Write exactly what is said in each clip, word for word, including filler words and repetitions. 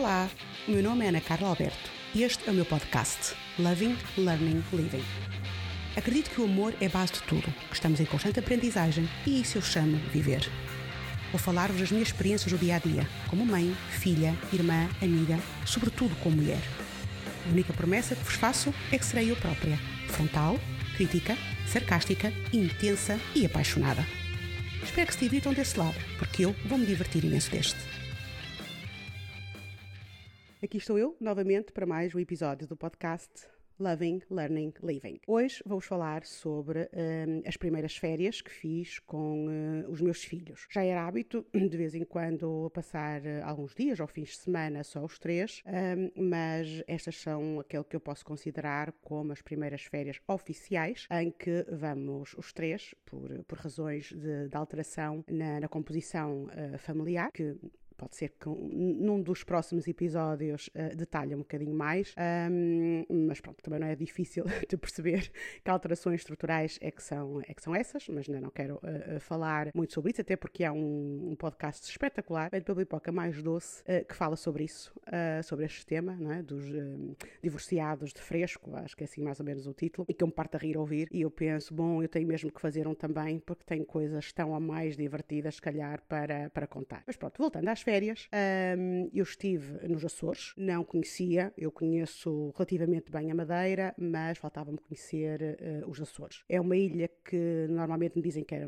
Olá, o meu nome é Ana Carla Alberto e este é o meu podcast Loving, Learning, Living. Acredito que o amor é a base de tudo, que estamos em constante aprendizagem e isso eu chamo de viver. Vou falar-vos das minhas experiências do dia-a-dia, como mãe, filha, irmã, amiga, sobretudo como mulher. A única promessa que vos faço é que serei eu própria, frontal, crítica, sarcástica, intensa e apaixonada. Espero que se divirtam desse lado, porque eu vou me divertir imenso deste. Aqui estou eu, novamente, para mais um episódio do podcast Loving, Learning, Living. Hoje vou-vos falar sobre um, as primeiras férias que fiz com uh, os meus filhos. Já era hábito, de vez em quando, passar uh, alguns dias ou fins de semana, só os três, um, mas estas são aquele que eu posso considerar como as primeiras férias oficiais, em que vamos os três, por, por razões de, de alteração na, na composição uh, familiar, que... Pode ser que num dos próximos episódios uh, detalhe um bocadinho mais, um, mas pronto, também não é difícil de perceber que alterações estruturais é que são, é que são essas, mas não, não quero uh, falar muito sobre isso, até porque há um, um podcast espetacular, feito pela Bipoca Mais Doce, uh, que fala sobre isso, uh, sobre este tema, não é? Dos um, divorciados de fresco, acho que é assim mais ou menos o título, e que eu me parto a rir a ouvir, e eu penso, bom, eu tenho mesmo que fazer um também, porque tem coisas tão a mais divertidas, se calhar, para, para contar. Mas pronto, voltando às férias, Férias. Um, eu estive nos Açores, não conhecia, eu conheço relativamente bem a Madeira, mas faltava-me conhecer uh, os Açores. É uma ilha que normalmente me dizem que é,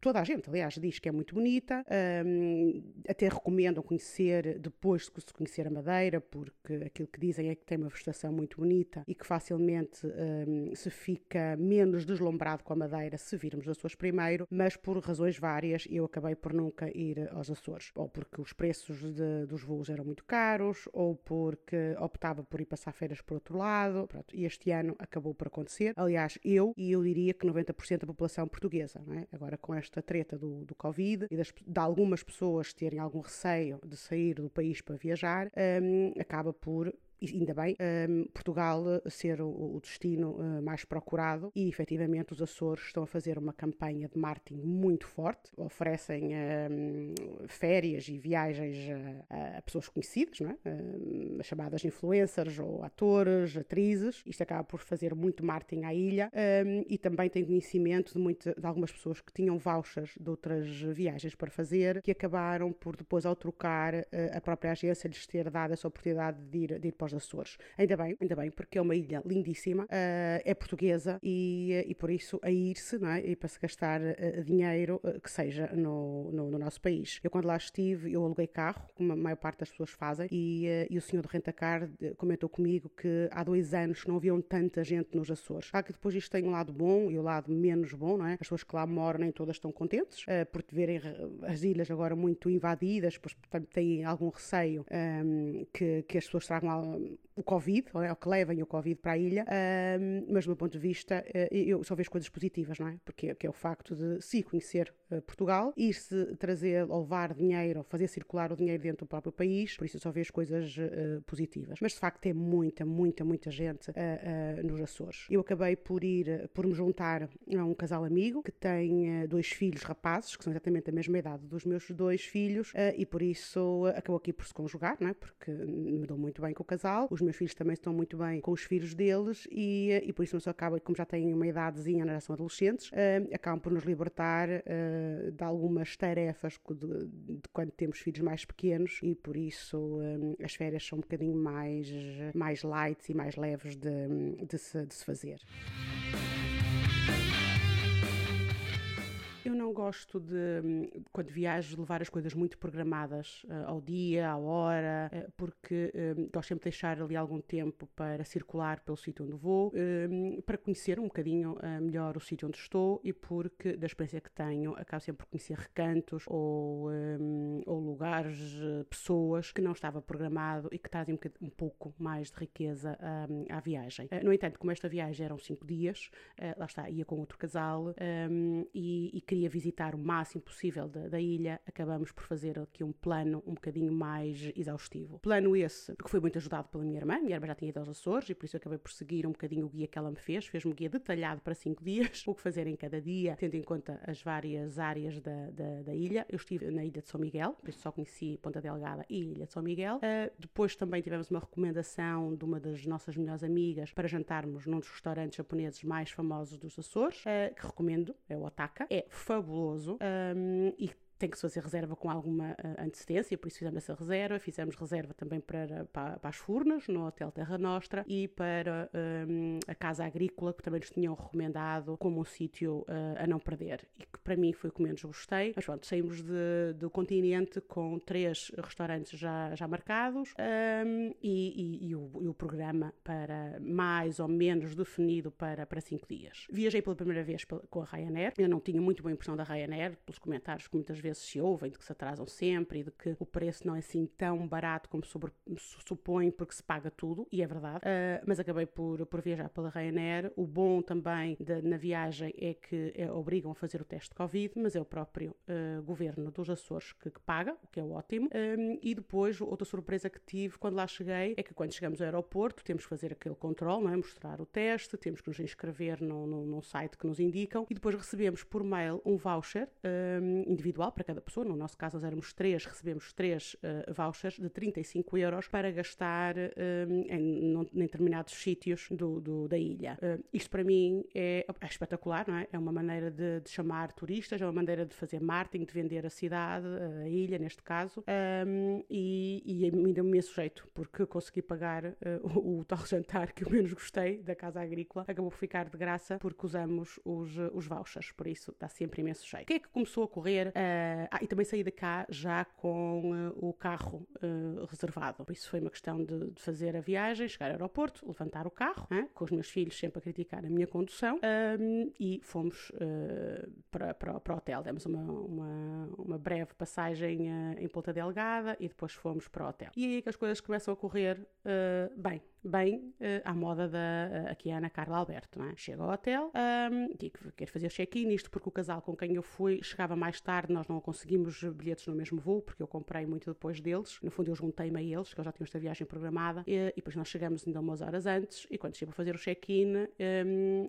toda a gente, aliás, diz que é muito bonita, um, até recomendam conhecer depois de se conhecer a Madeira, porque aquilo que dizem é que tem uma vegetação muito bonita e que facilmente um, se fica menos deslumbrado com a Madeira se virmos os Açores primeiro, mas por razões várias eu acabei por nunca ir aos Açores, ou porque os preços de, dos voos eram muito caros, ou porque optava por ir passar férias por outro lado, pronto, e este ano acabou por acontecer. Aliás, eu, e eu diria que noventa por cento da população portuguesa, não é? Agora com esta treta do, do Covid e das, de algumas pessoas terem algum receio de sair do país para viajar, um, acaba por... E ainda bem, um, Portugal ser o, o destino uh, mais procurado e, efetivamente, os Açores estão a fazer uma campanha de marketing muito forte, oferecem um, férias e viagens a, a pessoas conhecidas, não é? Um, chamadas influencers ou atores, atrizes, isto acaba por fazer muito marketing à ilha um, e também tem conhecimento de, muitas, de algumas pessoas que tinham vouchers de outras viagens para fazer, que acabaram por depois, ao trocar, a própria agência lhes ter dado essa oportunidade de ir, de ir para Açores. Ainda bem, ainda bem, porque é uma ilha lindíssima, uh, é portuguesa e, e por isso a ir-se, não é? E para se gastar uh, dinheiro uh, que seja no, no, no nosso país. Eu quando lá estive, eu aluguei carro, como a maior parte das pessoas fazem, e, uh, e o senhor do rent-a-car comentou comigo que há dois anos não haviam tanta gente nos Açores. Claro que depois isto tem um lado bom e o um lado menos bom, não é? As pessoas que lá moram nem todas estão contentes, uh, por verem as ilhas agora muito invadidas, pois têm algum receio um, que, que as pessoas tragam a, o Covid, ou que levem o Covid para a ilha, um, mas do meu ponto de vista uh, eu só vejo coisas positivas, não é? Porque que é o facto de se conhecer uh, Portugal, ir-se trazer ou levar dinheiro, ou fazer circular o dinheiro dentro do próprio país, por isso eu só vejo coisas uh, positivas. Mas de facto é muita, muita, muita gente uh, uh, nos Açores. Eu acabei por ir, por me juntar a um casal amigo que tem uh, dois filhos rapazes, que são exatamente da mesma idade dos meus dois filhos, uh, e por isso uh, acabou aqui por se conjugar, não é? Porque me dou muito bem com o casal. Os meus filhos também estão muito bem com os filhos deles e, e por isso não só acaba, como já têm uma idadezinha, já são adolescentes, uh, acabam por nos libertar uh, de algumas tarefas de, de quando temos filhos mais pequenos e por isso um, as férias são um bocadinho mais, mais light e mais leves de, de, se, de se fazer. Eu não gosto de, quando viajo, de levar as coisas muito programadas ao dia, à hora, porque gosto sempre de deixar ali algum tempo para circular pelo sítio onde vou, para conhecer um bocadinho melhor o sítio onde estou e porque, da experiência que tenho, acabo sempre por conhecer recantos ou, ou lugares, pessoas que não estava programado e que trazem um, um pouco mais de riqueza à, à viagem. No entanto, como esta viagem eram cinco dias, lá está, ia com outro casal e, e queria visitar o máximo possível da, da ilha, acabamos por fazer aqui um plano um bocadinho mais exaustivo. Plano esse, porque foi muito ajudado pela minha irmã. Minha irmã já tinha ido aos Açores e por isso eu acabei por seguir um bocadinho o guia que ela me fez. Fez-me um guia detalhado para cinco dias, o que fazer em cada dia, tendo em conta as várias áreas da, da, da ilha. Eu estive na ilha de São Miguel, por isso só conheci Ponta Delgada e Ilha de São Miguel. Uh, depois também tivemos uma recomendação de uma das nossas melhores amigas para jantarmos num dos restaurantes japoneses mais famosos dos Açores, uh, que recomendo, é o Otaka. É fabuloso um, e tem que se fazer reserva com alguma uh, antecedência, por isso fizemos essa reserva. Fizemos reserva também para, para, para as Furnas, no Hotel Terra Nostra, e para um, a Casa Agrícola, que também nos tinham recomendado como um sítio uh, a não perder, e que para mim foi o que menos gostei. Mas pronto, saímos de, do continente com três restaurantes já, já marcados um, e, e, e, o, e o programa para mais ou menos definido para, para cinco dias. Viajei pela primeira vez com a Ryanair. Eu não tinha muito boa impressão da Ryanair, pelos comentários que muitas vezes se ouvem, de que se atrasam sempre e de que o preço não é assim tão barato como sobre, supõe, porque se paga tudo, e é verdade, uh, mas acabei por, por viajar pela Ryanair. O bom também de, na viagem é que é, obrigam a fazer o teste de Covid, mas é o próprio uh, governo dos Açores que, que paga, o que é ótimo. Um, e depois, outra surpresa que tive quando lá cheguei é que quando chegamos ao aeroporto temos que fazer aquele controle, não é? Mostrar o teste, temos que nos inscrever num, num, num site que nos indicam, e depois recebemos por mail um voucher um, individual para cada pessoa. No nosso caso nós éramos três, recebemos três uh, vouchers de trinta e cinco euros para gastar um, em, em determinados sítios do, do, da ilha. Uh, isto para mim é, é espetacular, não é? É uma maneira de, de chamar turistas, é uma maneira de fazer marketing, de vender a cidade, a ilha neste caso, um, e, e ainda me sujeito, porque consegui pagar uh, o, o tal jantar que eu menos gostei da Casa Agrícola, acabou por ficar de graça porque usamos os, os vouchers, por isso dá sempre imenso jeito. O que é que começou a correr? Uh, Ah, e também saí de cá já com uh, o carro uh, reservado. Por isso foi uma questão de, de fazer a viagem, chegar ao aeroporto, levantar o carro, hein, com os meus filhos sempre a criticar a minha condução, um, e fomos uh, para, para, para o hotel. Demos uma, uma, uma breve passagem uh, em Ponta Delgada e depois fomos para o hotel. E é aí que as coisas começam a correr uh, bem. Bem uh, à moda da uh, aqui é a Ana Carla Alberto, não é? Chego ao hotel, um, digo que quero fazer check-in, isto porque o casal com quem eu fui chegava mais tarde, nós não conseguimos bilhetes no mesmo voo, porque eu comprei muito depois deles. No fundo eu juntei-me a eles, que eu já tinha esta viagem programada, e, e depois nós chegamos ainda umas horas antes, e quando chego a fazer o check-in, um,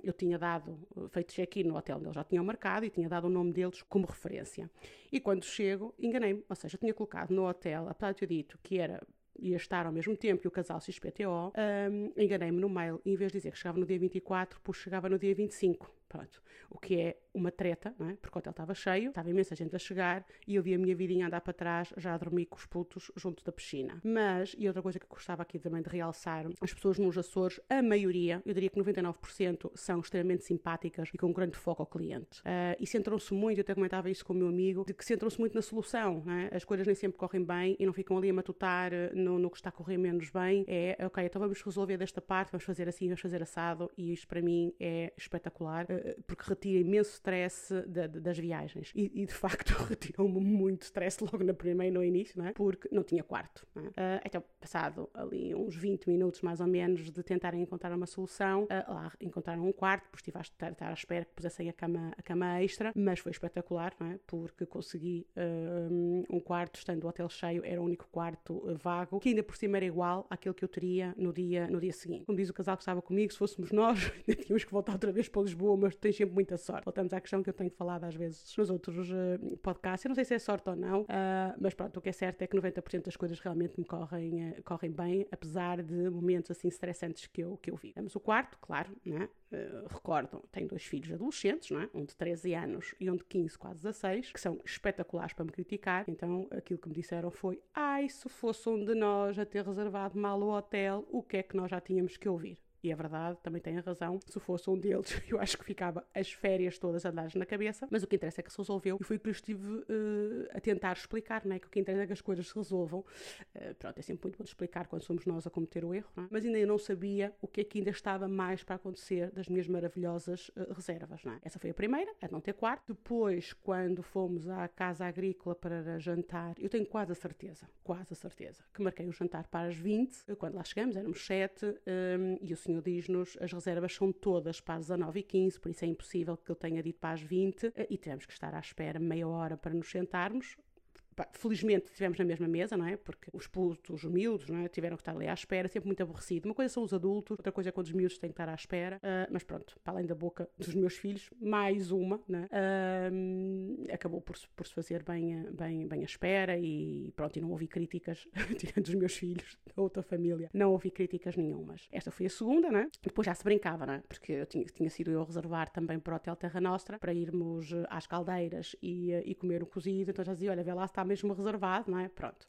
eu tinha dado, feito check-in no hotel onde eles já tinham marcado, e tinha dado o nome deles como referência. E quando chego, enganei-me, ou seja, eu tinha colocado no hotel, apesar de eu dito que era... ia estar ao mesmo tempo que o casal X P T O, um, enganei-me no mail, em vez de dizer que chegava no dia vinte e quatro, pois chegava no dia vinte e cinco. Pronto, o que é uma treta, não é? Porque o hotel estava cheio, estava imensa gente a chegar e eu vi a minha vidinha andar para trás, já a dormir com os putos junto da piscina. Mas, e outra coisa que gostava aqui também de realçar, as pessoas nos Açores, a maioria, eu diria que noventa e nove por cento, são extremamente simpáticas e com grande foco ao cliente. Uh, e centram-se muito, eu até comentava isso com o meu amigo, de que centram-se muito na solução, não é? As coisas nem sempre correm bem e não ficam ali a matutar no, no que está a correr menos bem. É, ok, então vamos resolver desta parte, vamos fazer assim, vamos fazer assado, e isto para mim é espetacular, porque retira imenso stress de, de, das viagens. E, e de facto retirou-me muito stress logo na primeira e no início, não é? Porque não tinha quarto. Não é? Uh, então, passado ali uns vinte minutos mais ou menos de tentarem encontrar uma solução, uh, lá encontraram um quarto, depois tive a estar, estar à espera que pusessem a cama, a cama extra, mas foi espetacular, não é? Porque consegui uh, um quarto, estando o hotel cheio, era o único quarto uh, vago, que ainda por cima era igual àquele que eu teria no dia, no dia seguinte. Como diz o casal que estava comigo, se fôssemos nós, tínhamos que voltar outra vez para Lisboa, mas tens sempre muita sorte. Voltamos à questão que eu tenho falado às vezes nos outros uh, podcasts. Eu não sei se é sorte ou não, uh, mas pronto, o que é certo é que noventa por cento das coisas realmente me correm, uh, correm bem, apesar de momentos assim estressantes que eu, que eu vi. Temos o quarto, claro, né? Uh, recordo, tenho dois filhos adolescentes, não é? Um de treze anos e um de quinze, quase dezasseis, que são espetaculares para me criticar. Então, aquilo que me disseram foi: ai, se fosse um de nós a ter reservado mal o hotel, o que é que nós já tínhamos que ouvir? E é verdade, também tem a razão. Se fosse um deles, eu acho que ficava as férias todas andadas na cabeça. Mas o que interessa é que se resolveu. E foi o que eu estive uh, a tentar explicar, não é? Que o que interessa é que as coisas se resolvam. Uh, pronto, é sempre muito bom de explicar quando somos nós a cometer o erro, não é? Mas ainda eu não sabia o que é que ainda estava mais para acontecer das minhas maravilhosas uh, reservas, não é? Essa foi a primeira, a não ter quarto. Depois, quando fomos à Casa Agrícola para jantar, eu tenho quase a certeza, quase a certeza, que marquei o jantar para as vinte. Quando lá chegamos, éramos sete, um, e o senhor senhor diz-nos, as reservas são todas para as dezanove e quinze, por isso é impossível que eu tenha dito para as vinte, e tivemos que estar à espera meia hora para nos sentarmos. Felizmente estivemos na mesma mesa, não é? Porque os putos, os miúdos, não é? Tiveram que estar ali à espera, sempre muito aborrecido. Uma coisa são os adultos, outra coisa é quando os miúdos têm que estar à espera. Uh, mas pronto, para além da boca dos meus filhos, mais uma, não é? Uh, acabou por, por se fazer bem, bem, bem à espera e pronto, e não ouvi críticas, tirando os meus filhos, da outra família, não ouvi críticas nenhumas. Esta foi a segunda, não é? Depois já se brincava, não é? Porque eu tinha, tinha sido eu reservar também para o Hotel Terra Nostra, para irmos às Caldeiras e, e comer um cozido, então já dizia, olha, vê lá, está mesmo reservado, não é? Pronto.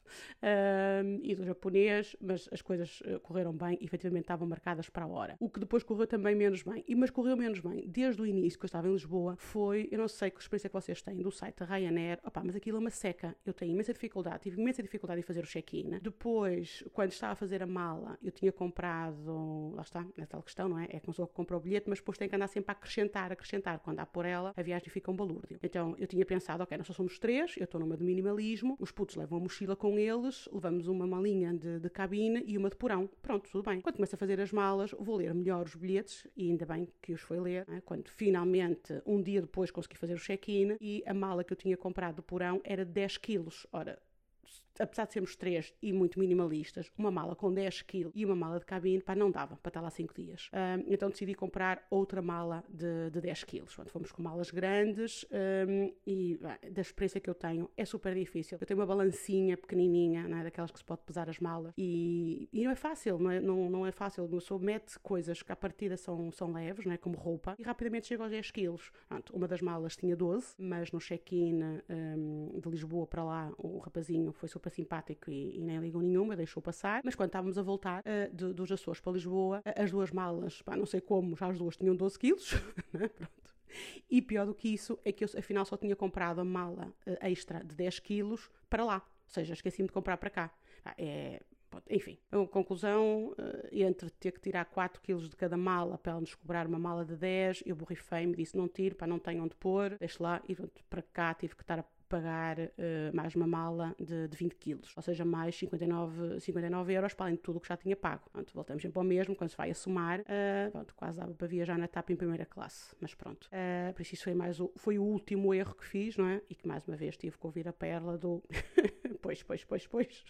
Um, e do japonês, mas as coisas correram bem e efetivamente estavam marcadas para a hora. O que depois correu também menos bem, e mas correu menos bem desde o início, que eu estava em Lisboa, foi, eu não sei que experiência que vocês têm do site da Ryanair, opa, mas aquilo é uma seca. Eu tenho imensa dificuldade, tive imensa dificuldade em fazer o check-in. Né? Depois, quando estava a fazer a mala, eu tinha comprado, lá está, é tal questão, não é? É que não sou eu que compro o bilhete, mas depois tem que andar sempre a acrescentar, acrescentar. Quando há por ela, a viagem fica um balúrdio. Então, eu tinha pensado, ok, nós só somos três, eu estou numa de minimal. Os putos levam a mochila com eles, levamos uma malinha de, de cabine e uma de porão. Pronto, tudo bem. Quando começo a fazer as malas, vou ler melhor os bilhetes e ainda bem que os foi ler. Né? Quando finalmente, um dia depois, consegui fazer o check-in e a mala que eu tinha comprado de porão era de dez quilos. Ora, apesar de sermos três e muito minimalistas, uma mala com dez quilos e uma mala de cabine, pá, não dava para estar lá cinco dias. Um, então decidi comprar outra mala de, de dez quilos. Portanto, fomos com malas grandes um, e bem, da experiência que eu tenho é super difícil. Eu tenho uma balancinha pequenininha, não é? Daquelas que se pode pesar as malas e, e não é fácil, não é, não, não é fácil. Uma pessoa mete coisas que à partida são, são leves, não é? Como roupa, e rapidamente chega aos dez quilos. Portanto, uma das malas tinha doze, mas no check-in um, de Lisboa para lá, o rapazinho foi super simpático e, e nem ligou nenhuma, deixou passar. Mas quando estávamos a voltar uh, de, dos Açores para Lisboa, uh, as duas malas, pá, não sei como, já as duas tinham doze quilos, né? Pronto. E pior do que isso é que eu afinal só tinha comprado a mala uh, extra de dez quilos para lá, ou seja, esqueci-me de comprar para cá. Ah, é... Enfim, a conclusão, entre ter que tirar quatro quilos de cada mala para ela nos cobrar uma mala de dez, eu borrifei-me, disse não tiro, pá, não tenho onde pôr, deixo lá, e pronto, para cá tive que estar a pagar uh, mais uma mala de, de vinte quilos, ou seja, mais cinquenta e nove euros para além de tudo o que já tinha pago. Pronto, voltamos sempre ao mesmo, quando se vai a somar, uh, pronto, quase dava para viajar na TAP em primeira classe, mas pronto. Uh, por isso isso foi, mais o, foi o último erro que fiz, não é? E que mais uma vez tive que ouvir a perla do... Pois, pois, pois, pois.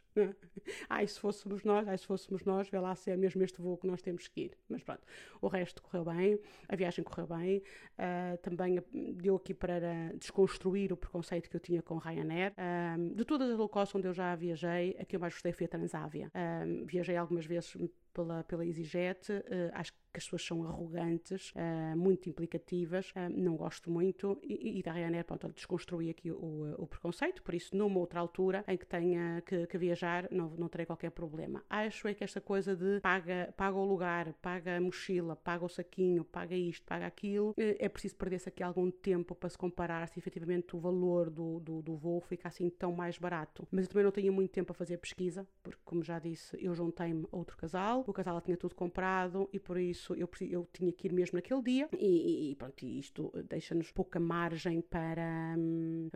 Ai, se fôssemos nós, ai, se fôssemos nós, vê lá se é mesmo este voo que nós temos que ir. Mas pronto, o resto correu bem, a viagem correu bem, uh, também deu aqui para desconstruir o preconceito que eu tinha com Ryanair. Um, de todas as low cost onde eu já viajei, a que eu mais gostei foi a Transávia. Um, viajei algumas vezes pela, pela EasyJet, uh, acho que as pessoas são arrogantes, uh, muito implicativas, uh, não gosto muito, e, e da Ryanair, pronto, desconstruí aqui o, o preconceito, por isso numa outra altura em que tenha que, que viajar não, não terei qualquer problema. Acho é que esta coisa de paga, paga o lugar, paga a mochila, paga o saquinho, paga isto, paga aquilo, uh, é preciso perder-se aqui algum tempo para se comparar se efetivamente o valor do, do, do voo fica assim tão mais barato. Mas eu também não tinha muito tempo a fazer pesquisa, porque como já disse, eu juntei-me a outro casal, o casal tinha tudo comprado e por isso Eu, eu tinha que ir mesmo naquele dia e, e pronto, isto deixa-nos pouca margem para, hum,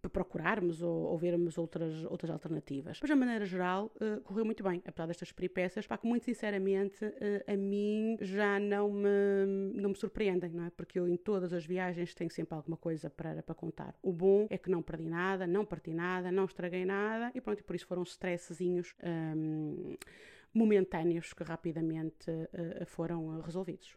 para procurarmos ou, ou vermos outras, outras alternativas. Mas, de maneira geral, uh, correu muito bem, apesar destas peripécias, pá, que muito sinceramente uh, a mim já não me, não me surpreendem, não é? Porque eu em todas as viagens tenho sempre alguma coisa para, para contar. O bom é que não perdi nada, não parti nada, não estraguei nada e pronto, e por isso foram stressezinhos um, momentâneos que rapidamente uh, foram foram resolvidos.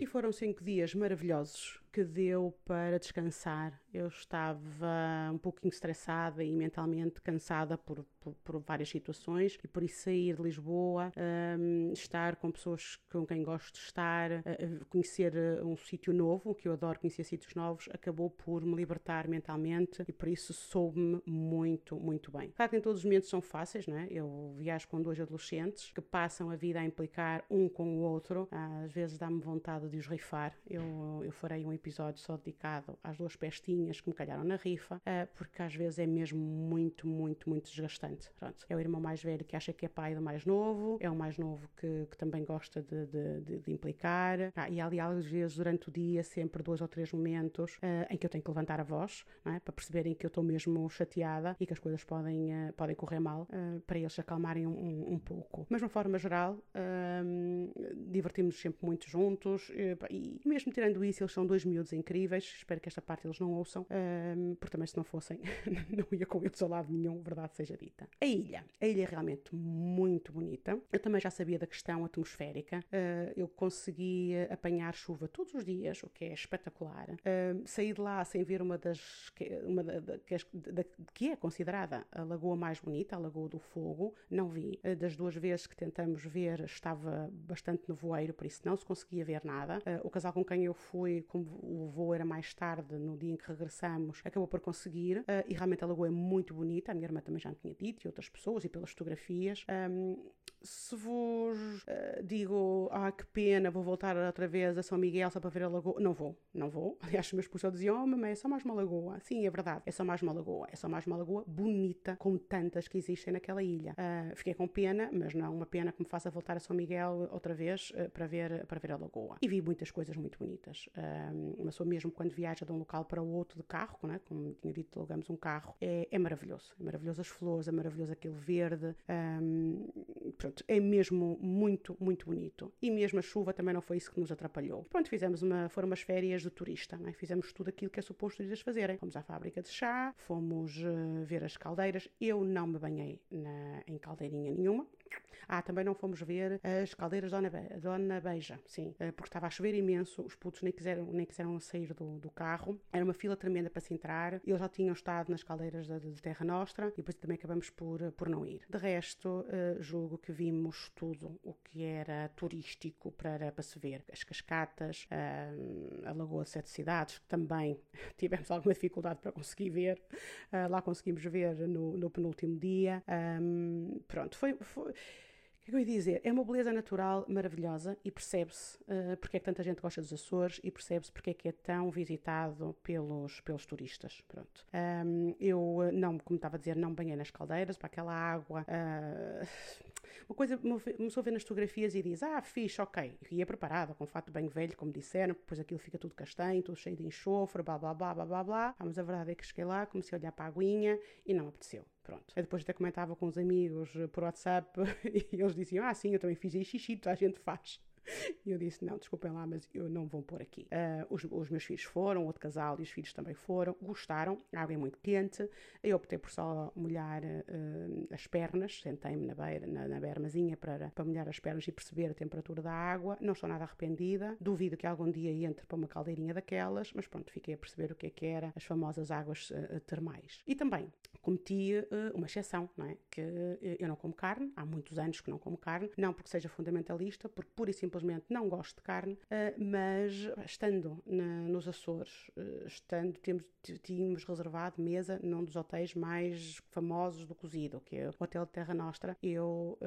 E foram cinco dias maravilhosos que deu para descansar. Eu estava um pouquinho estressada e mentalmente cansada por, por, por várias situações e por isso sair de Lisboa, um, estar com pessoas com quem gosto de estar, uh, conhecer um sítio novo, que eu adoro conhecer sítios novos, acabou por me libertar mentalmente e por isso soube-me muito, muito bem. Claro que nem todos os momentos são fáceis, não é? Eu viajo com dois adolescentes que passam a vida a implicar um com o outro. Às vezes dá-me vontade de os rifar. Eu, eu farei um episódio só dedicado às duas pestinhas que me calharam na rifa, porque às vezes é mesmo muito, muito, muito desgastante. Pronto. É o irmão mais velho que acha que é pai do mais novo, é o mais novo que, que também gosta de, de, de, de implicar, ah, e há ali às vezes durante o dia sempre dois ou três momentos uh, em que eu tenho que levantar a voz, não é? Para perceberem que eu estou mesmo chateada e que as coisas podem, uh, podem correr mal, uh, para eles se acalmarem um, um, um pouco. Mas de uma forma geral, uh, divertimos-nos sempre muito juntos, uh, e mesmo tirando isso, eles são dois miúdos incríveis, espero que esta parte eles não ouçam, uh, porque também se não fossem não ia com eles ao lado nenhum, verdade seja dita. A ilha, a ilha é realmente muito bonita. Eu também já sabia da questão atmosférica, uh, eu consegui apanhar chuva todos os dias, o que é espetacular. Uh, saí de lá sem ver uma das que, uma da, da, da, que é considerada a lagoa mais bonita, a Lagoa do Fogo, não vi. Uh, das duas vezes que tentamos ver estava bastante nevoeiro, por isso não se conseguia ver nada. Uh, o casal com quem eu fui, como o voo era mais tarde, no dia em que regressamos, acabou por conseguir, uh, e realmente a lagoa é muito bonita, a minha irmã também já me tinha dito, e outras pessoas, e pelas fotografias. Um, se vos uh, digo, ah, que pena, vou voltar outra vez a São Miguel só para ver a lagoa, não vou, não vou. Aliás, os meus professores diziam, oh, mamãe, é só mais uma lagoa. Sim, é verdade, é só mais uma lagoa, é só mais uma lagoa bonita, como tantas que existem naquela ilha. Uh, fiquei com pena, mas não uma pena que me faça voltar a São Miguel outra vez uh, para, ver, para ver a lagoa. E vi muitas coisas muito bonitas. Uh, mas só mesmo quando viaja de um local para o outro de carro, né? Como tinha dito, alugamos um carro, é, é maravilhoso. É maravilhoso as flores, é maravilhoso aquele verde, um, pronto, é mesmo muito, muito bonito. E mesmo a chuva também não foi isso que nos atrapalhou. Pronto, fizemos uma, foram umas férias de turista, não é? Fizemos tudo aquilo que é suposto os turistas fazerem. Fomos à fábrica de chá, fomos uh, ver as caldeiras. Eu não me banhei na, em caldeirinha nenhuma. Ah, também não fomos ver as Caldeiras da Dona Beija, sim, porque estava a chover imenso, os putos nem quiseram, nem quiseram sair do, do carro, era uma fila tremenda para se entrar, eles já tinham estado nas Caldeiras da Terra Nostra e depois também acabamos por, por não ir. De resto, julgo que vimos tudo o que era turístico para, para se ver, as cascatas, a, a Lagoa de Sete Cidades, que também tivemos alguma dificuldade para conseguir ver, lá conseguimos ver no, no penúltimo dia, pronto, foi... foi o que é que eu ia dizer? É uma beleza natural maravilhosa e percebe-se uh, porque é que tanta gente gosta dos Açores e percebe-se porque é que é tão visitado pelos, pelos turistas. Pronto. Um, eu, não, como estava a dizer, não me banhei nas caldeiras, para aquela água. Uh, uma coisa, começou a ver nas fotografias e diz, ah, fixe, ok. E ia preparada, com fato de banho velho, como disseram, depois aquilo fica tudo castanho, tudo cheio de enxofre, blá, blá, blá, blá, blá, blá. Ah, mas a verdade é que cheguei lá, comecei a olhar para a aguinha e não me apeteceu. Pronto. Eu depois até comentava com os amigos por WhatsApp e eles diziam, ah sim, eu também fiz xixi, toda a gente faz. E eu disse, não, desculpem lá, mas eu não vou pôr aqui. Uh, os, os meus filhos foram, outro casal e os filhos também foram, gostaram, a água é muito quente, eu optei por só molhar uh, as pernas, sentei-me na, beira, na, na bermazinha para, para molhar as pernas e perceber a temperatura da água, não estou nada arrependida, duvido que algum dia entre para uma caldeirinha daquelas, mas pronto, fiquei a perceber o que é que era as famosas águas uh, termais. E também cometi uh, uma exceção, não é? Que uh, eu não como carne, há muitos anos que não como carne, não porque seja fundamentalista, porque pura e simplesmente simplesmente não gosto de carne, mas estando na, nos Açores, estando, tínhamos, tínhamos reservado mesa num dos hotéis mais famosos do cozido, que é o Hotel Terra Nostra, eu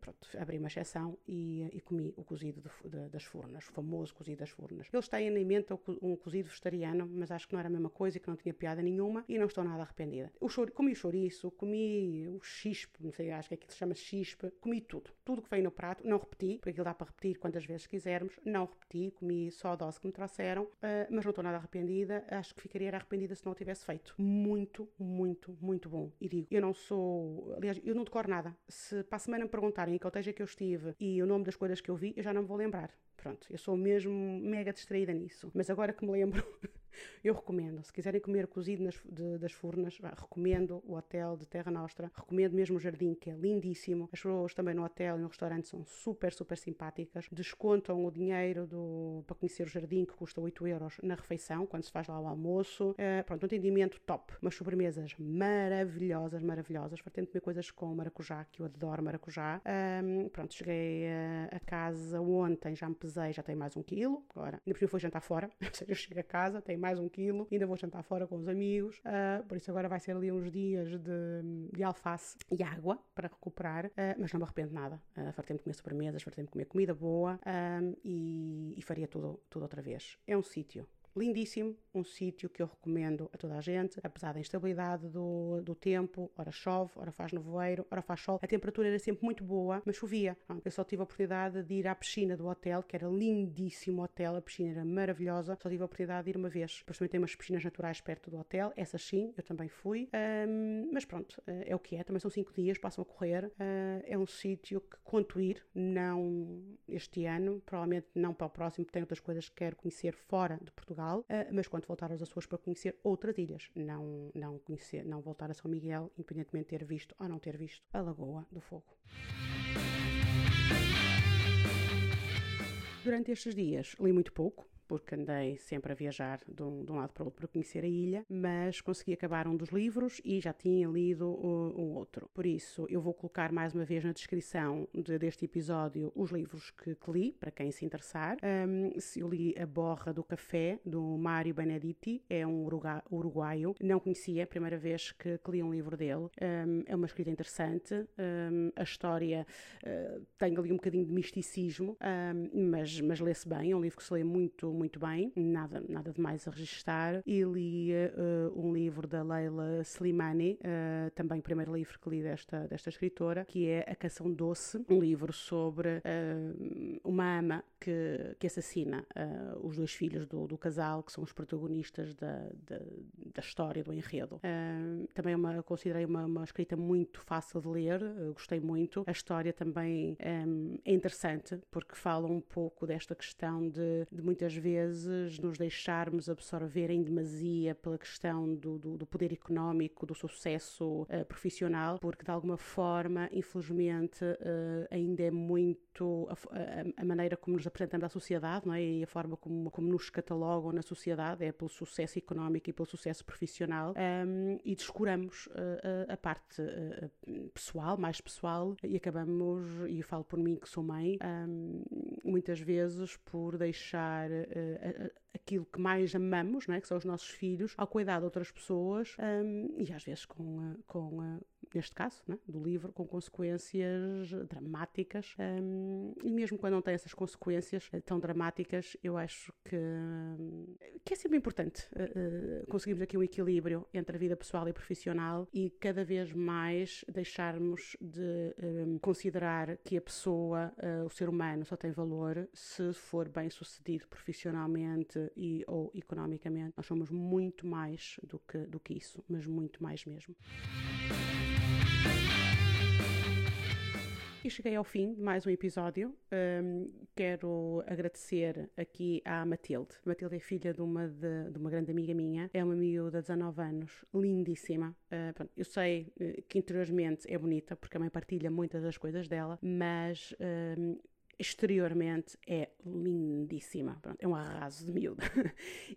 pronto, abri uma exceção e, e comi o cozido de, de, das Furnas, o famoso cozido das Furnas. Eles têm na mente um cozido vegetariano, mas acho que não era a mesma coisa e que não tinha piada nenhuma e não estou nada arrependida. O chori, comi o chouriço, comi o chispe, não sei, acho que é que se chama chispe, comi tudo, tudo que veio no prato, não repeti, porque aquilo dá para repetir quando das vezes quisermos, não repeti, comi só a dose que me trouxeram, uh, mas não estou nada arrependida, acho que ficaria arrependida se não o tivesse feito. Muito, muito, muito bom. E digo, eu não sou, aliás, eu não decoro nada. Se para a semana me perguntarem em que hotéis é que eu estive e o nome das coisas que eu vi, eu já não me vou lembrar. Pronto, eu sou mesmo mega distraída nisso. Mas agora que me lembro, eu recomendo. Se quiserem comer cozido nas, de, das Furnas, bah, recomendo o Hotel de Terra Nostra. Recomendo mesmo o jardim, que é lindíssimo. As pessoas também no hotel e no restaurante são super, super simpáticas. Descontam o dinheiro do, para conhecer o jardim, que custa oito euros na refeição, quando se faz lá o almoço. É, pronto, um atendimento top. Umas sobremesas maravilhosas, maravilhosas. Fartei de comer coisas com maracujá, que eu adoro maracujá. Um, pronto, cheguei a, a casa ontem, já me pesei. Já tem mais um quilo, agora ainda por cima foi jantar fora, ou seja, eu chego a casa, tem mais um quilo, ainda vou jantar fora com os amigos, uh, por isso agora vai ser ali uns dias de, de alface e água para recuperar, uh, mas não me arrependo nada, uh, fartei-me de comer sobremesas, fartei-me de comer comida boa, uh, e, e faria tudo, tudo outra vez. É um sítio lindíssimo, um sítio que eu recomendo a toda a gente, apesar da instabilidade do, do tempo, ora chove, ora faz nevoeiro, ora faz sol, a temperatura era sempre muito boa, mas chovia. Eu só tive a oportunidade de ir à piscina do hotel, que era lindíssimo hotel, a piscina era maravilhosa, só tive a oportunidade de ir uma vez. Depois também tem umas piscinas naturais perto do hotel, essas sim, eu também fui, um, mas pronto, é o que é, também são cinco dias, passam a correr, uh, é um sítio que conto ir, não este ano, provavelmente não para o próximo, porque tenho outras coisas que quero conhecer fora de Portugal, uh, mas quando voltar aos Açores para conhecer outras ilhas, não, não, conhecer, não voltar a São Miguel, independentemente de ter visto ou não ter visto a Lagoa do Fogo. Durante estes dias li muito pouco, porque andei sempre a viajar de um, de um lado para o outro para conhecer a ilha, mas consegui acabar um dos livros e já tinha lido um, um outro. Por isso, eu vou colocar mais uma vez na descrição de, deste episódio os livros que, que li, para quem se interessar. Um, eu li A Borra do Café, do Mário Benedetti, é um uruga, uruguaio, não conhecia, é a primeira vez que, que li um livro dele. Um, é uma escrita interessante, um, a história uh, tem ali um bocadinho de misticismo, um, mas, mas lê-se bem, é um livro que se lê muito muito bem, nada, nada de mais a registar. E li uh, um livro da Leila Slimani, uh, também o primeiro livro que li desta, desta escritora, que é A Canção Doce, um livro sobre uh, uma ama que, que assassina uh, os dois filhos do, do casal, que são os protagonistas da, da, da história, do enredo. Uh, também uma, considerei uma, uma escrita muito fácil de ler, uh, gostei muito. A história também um, é interessante, porque fala um pouco desta questão de, de muitas vezes vezes nos deixarmos absorver em demasia pela questão do, do, do poder económico, do sucesso uh, profissional, porque de alguma forma, infelizmente, uh, ainda é muito a, a, a maneira como nos apresentamos à sociedade, não é? E a forma como, como nos catalogam na sociedade é pelo sucesso económico e pelo sucesso profissional, um, e descuramos uh, a, a parte uh, pessoal, mais pessoal, e acabamos, e eu falo por mim que sou mãe, um, muitas vezes por deixar aquilo que mais amamos, não é? Que são os nossos filhos, ao cuidado de outras pessoas, um, e às vezes com, com neste caso, não é? Do livro, com consequências dramáticas, um, e mesmo quando não tem essas consequências tão dramáticas, eu acho que, que é sempre importante uh, uh, conseguirmos aqui um equilíbrio entre a vida pessoal e profissional, e cada vez mais deixarmos de um, considerar que a pessoa, uh, o ser humano, só tem valor se for bem sucedido profissionalmente profissionalmente e ou economicamente. Nós somos muito mais do que, do que isso, mas muito mais mesmo. E cheguei ao fim de mais um episódio. Um, quero agradecer aqui à Matilde. Matilde é filha de uma, de, de uma grande amiga minha. É uma miúda de dezanove anos, lindíssima. Uh, pronto, eu sei que interiormente é bonita, porque a mãe partilha muitas das coisas dela, mas... Um, exteriormente é lindíssima. Pronto, é um arraso de miúda.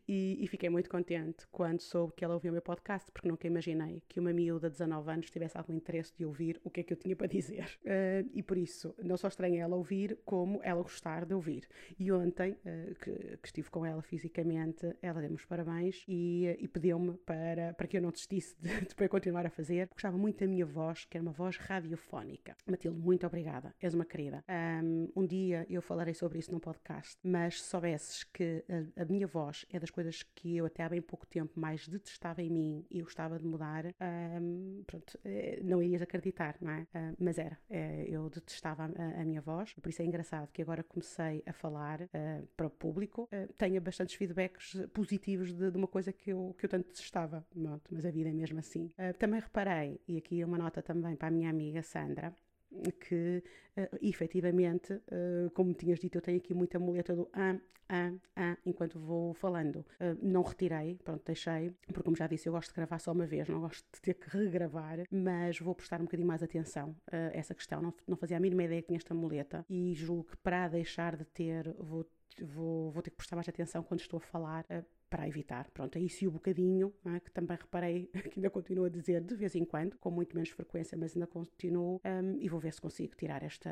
e, e fiquei muito contente quando soube que ela ouviu o meu podcast, porque nunca imaginei que uma miúda de dezanove anos tivesse algum interesse de ouvir o que é que eu tinha para dizer. Uh, e por isso, não só estranhei ela ouvir, como ela gostar de ouvir. E ontem, uh, que, que estive com ela fisicamente, ela deu-me os parabéns e, e pediu-me para, para que eu não desistisse de, de para continuar a fazer. Gostava muito da minha voz, que era uma voz radiofónica. Matilde, muito obrigada. És uma querida. Um, um dia eu falarei sobre isso num podcast, mas se soubesses que a, a minha voz é das coisas que eu até há bem pouco tempo mais detestava em mim e gostava de mudar, um, pronto, não irias acreditar, não é? Um, mas era, é, eu detestava a, a minha voz, por isso é engraçado que agora comecei a falar uh, para o público, uh, tenho bastantes feedbacks positivos de, de uma coisa que eu, que eu tanto detestava, pronto, mas a vida é mesmo assim. Uh, também reparei, e aqui uma nota também para a minha amiga Sandra, que uh, efetivamente, uh, como tinhas dito, eu tenho aqui muita muleta do ah, ah, ah, enquanto vou falando. Uh, não retirei, pronto, deixei, porque como já disse, eu gosto de gravar só uma vez, não gosto de ter que regravar, mas vou prestar um bocadinho mais atenção a uh, essa questão. Não, não fazia a mínima ideia que tinha esta muleta e julgo que para deixar de ter, vou, vou, vou ter que prestar mais atenção quando estou a falar, uh, para evitar, pronto, é isso e o bocadinho, é? Que também reparei que ainda continuo a dizer de vez em quando, com muito menos frequência, mas ainda continuo, um, e vou ver se consigo tirar esta,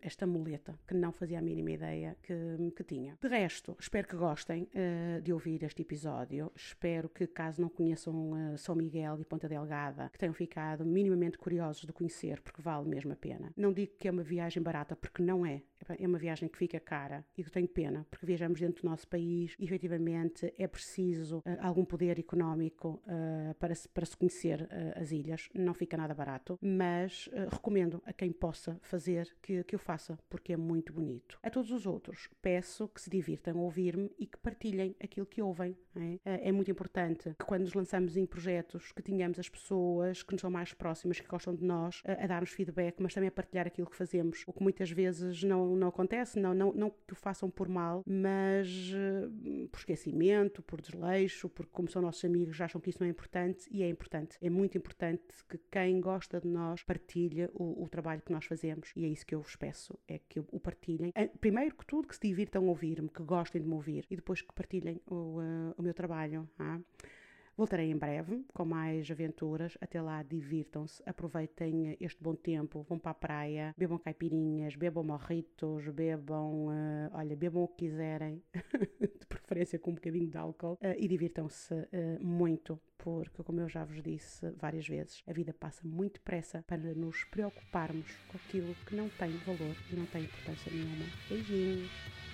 esta muleta que não fazia a mínima ideia que, que tinha. De resto, espero que gostem uh, de ouvir este episódio, espero que, caso não conheçam uh, São Miguel e Ponta Delgada, que tenham ficado minimamente curiosos de conhecer, porque vale mesmo a pena. Não digo que é uma viagem barata, porque não é, é uma viagem que fica cara e que tenho pena, porque viajamos dentro do nosso país e efetivamente é preciso uh, algum poder económico uh, para, se, para se conhecer uh, as ilhas. Não fica nada barato, mas uh, recomendo a quem possa fazer que, que o faça, porque é muito bonito. A todos os outros, peço que se divirtam a ouvir-me e que partilhem aquilo que ouvem. É? Uh, é muito importante que quando nos lançamos em projetos, que tenhamos as pessoas que nos são mais próximas, que gostam de nós, uh, a dar-nos feedback, mas também a partilhar aquilo que fazemos, o que muitas vezes não, não acontece, não, não, não que o façam por mal, mas uh, por esquecimento, por desleixo, porque como são nossos amigos já acham que isso não é importante, e é importante, é muito importante que quem gosta de nós partilhe o, o trabalho que nós fazemos, e é isso que eu vos peço, é que o partilhem, primeiro que tudo que se divirtam a ouvir-me, que gostem de me ouvir, e depois que partilhem o, uh, o meu trabalho. Ah? Voltarei em breve com mais aventuras. Até lá, divirtam-se, aproveitem este bom tempo, vão para a praia, bebam caipirinhas, bebam morritos, bebam, uh, olha, bebam o que quiserem, de preferência com um bocadinho de álcool, uh, e divirtam-se uh, muito, porque, como eu já vos disse várias vezes, a vida passa muito depressa para nos preocuparmos com aquilo que não tem valor e não tem importância nenhuma. Beijinhos!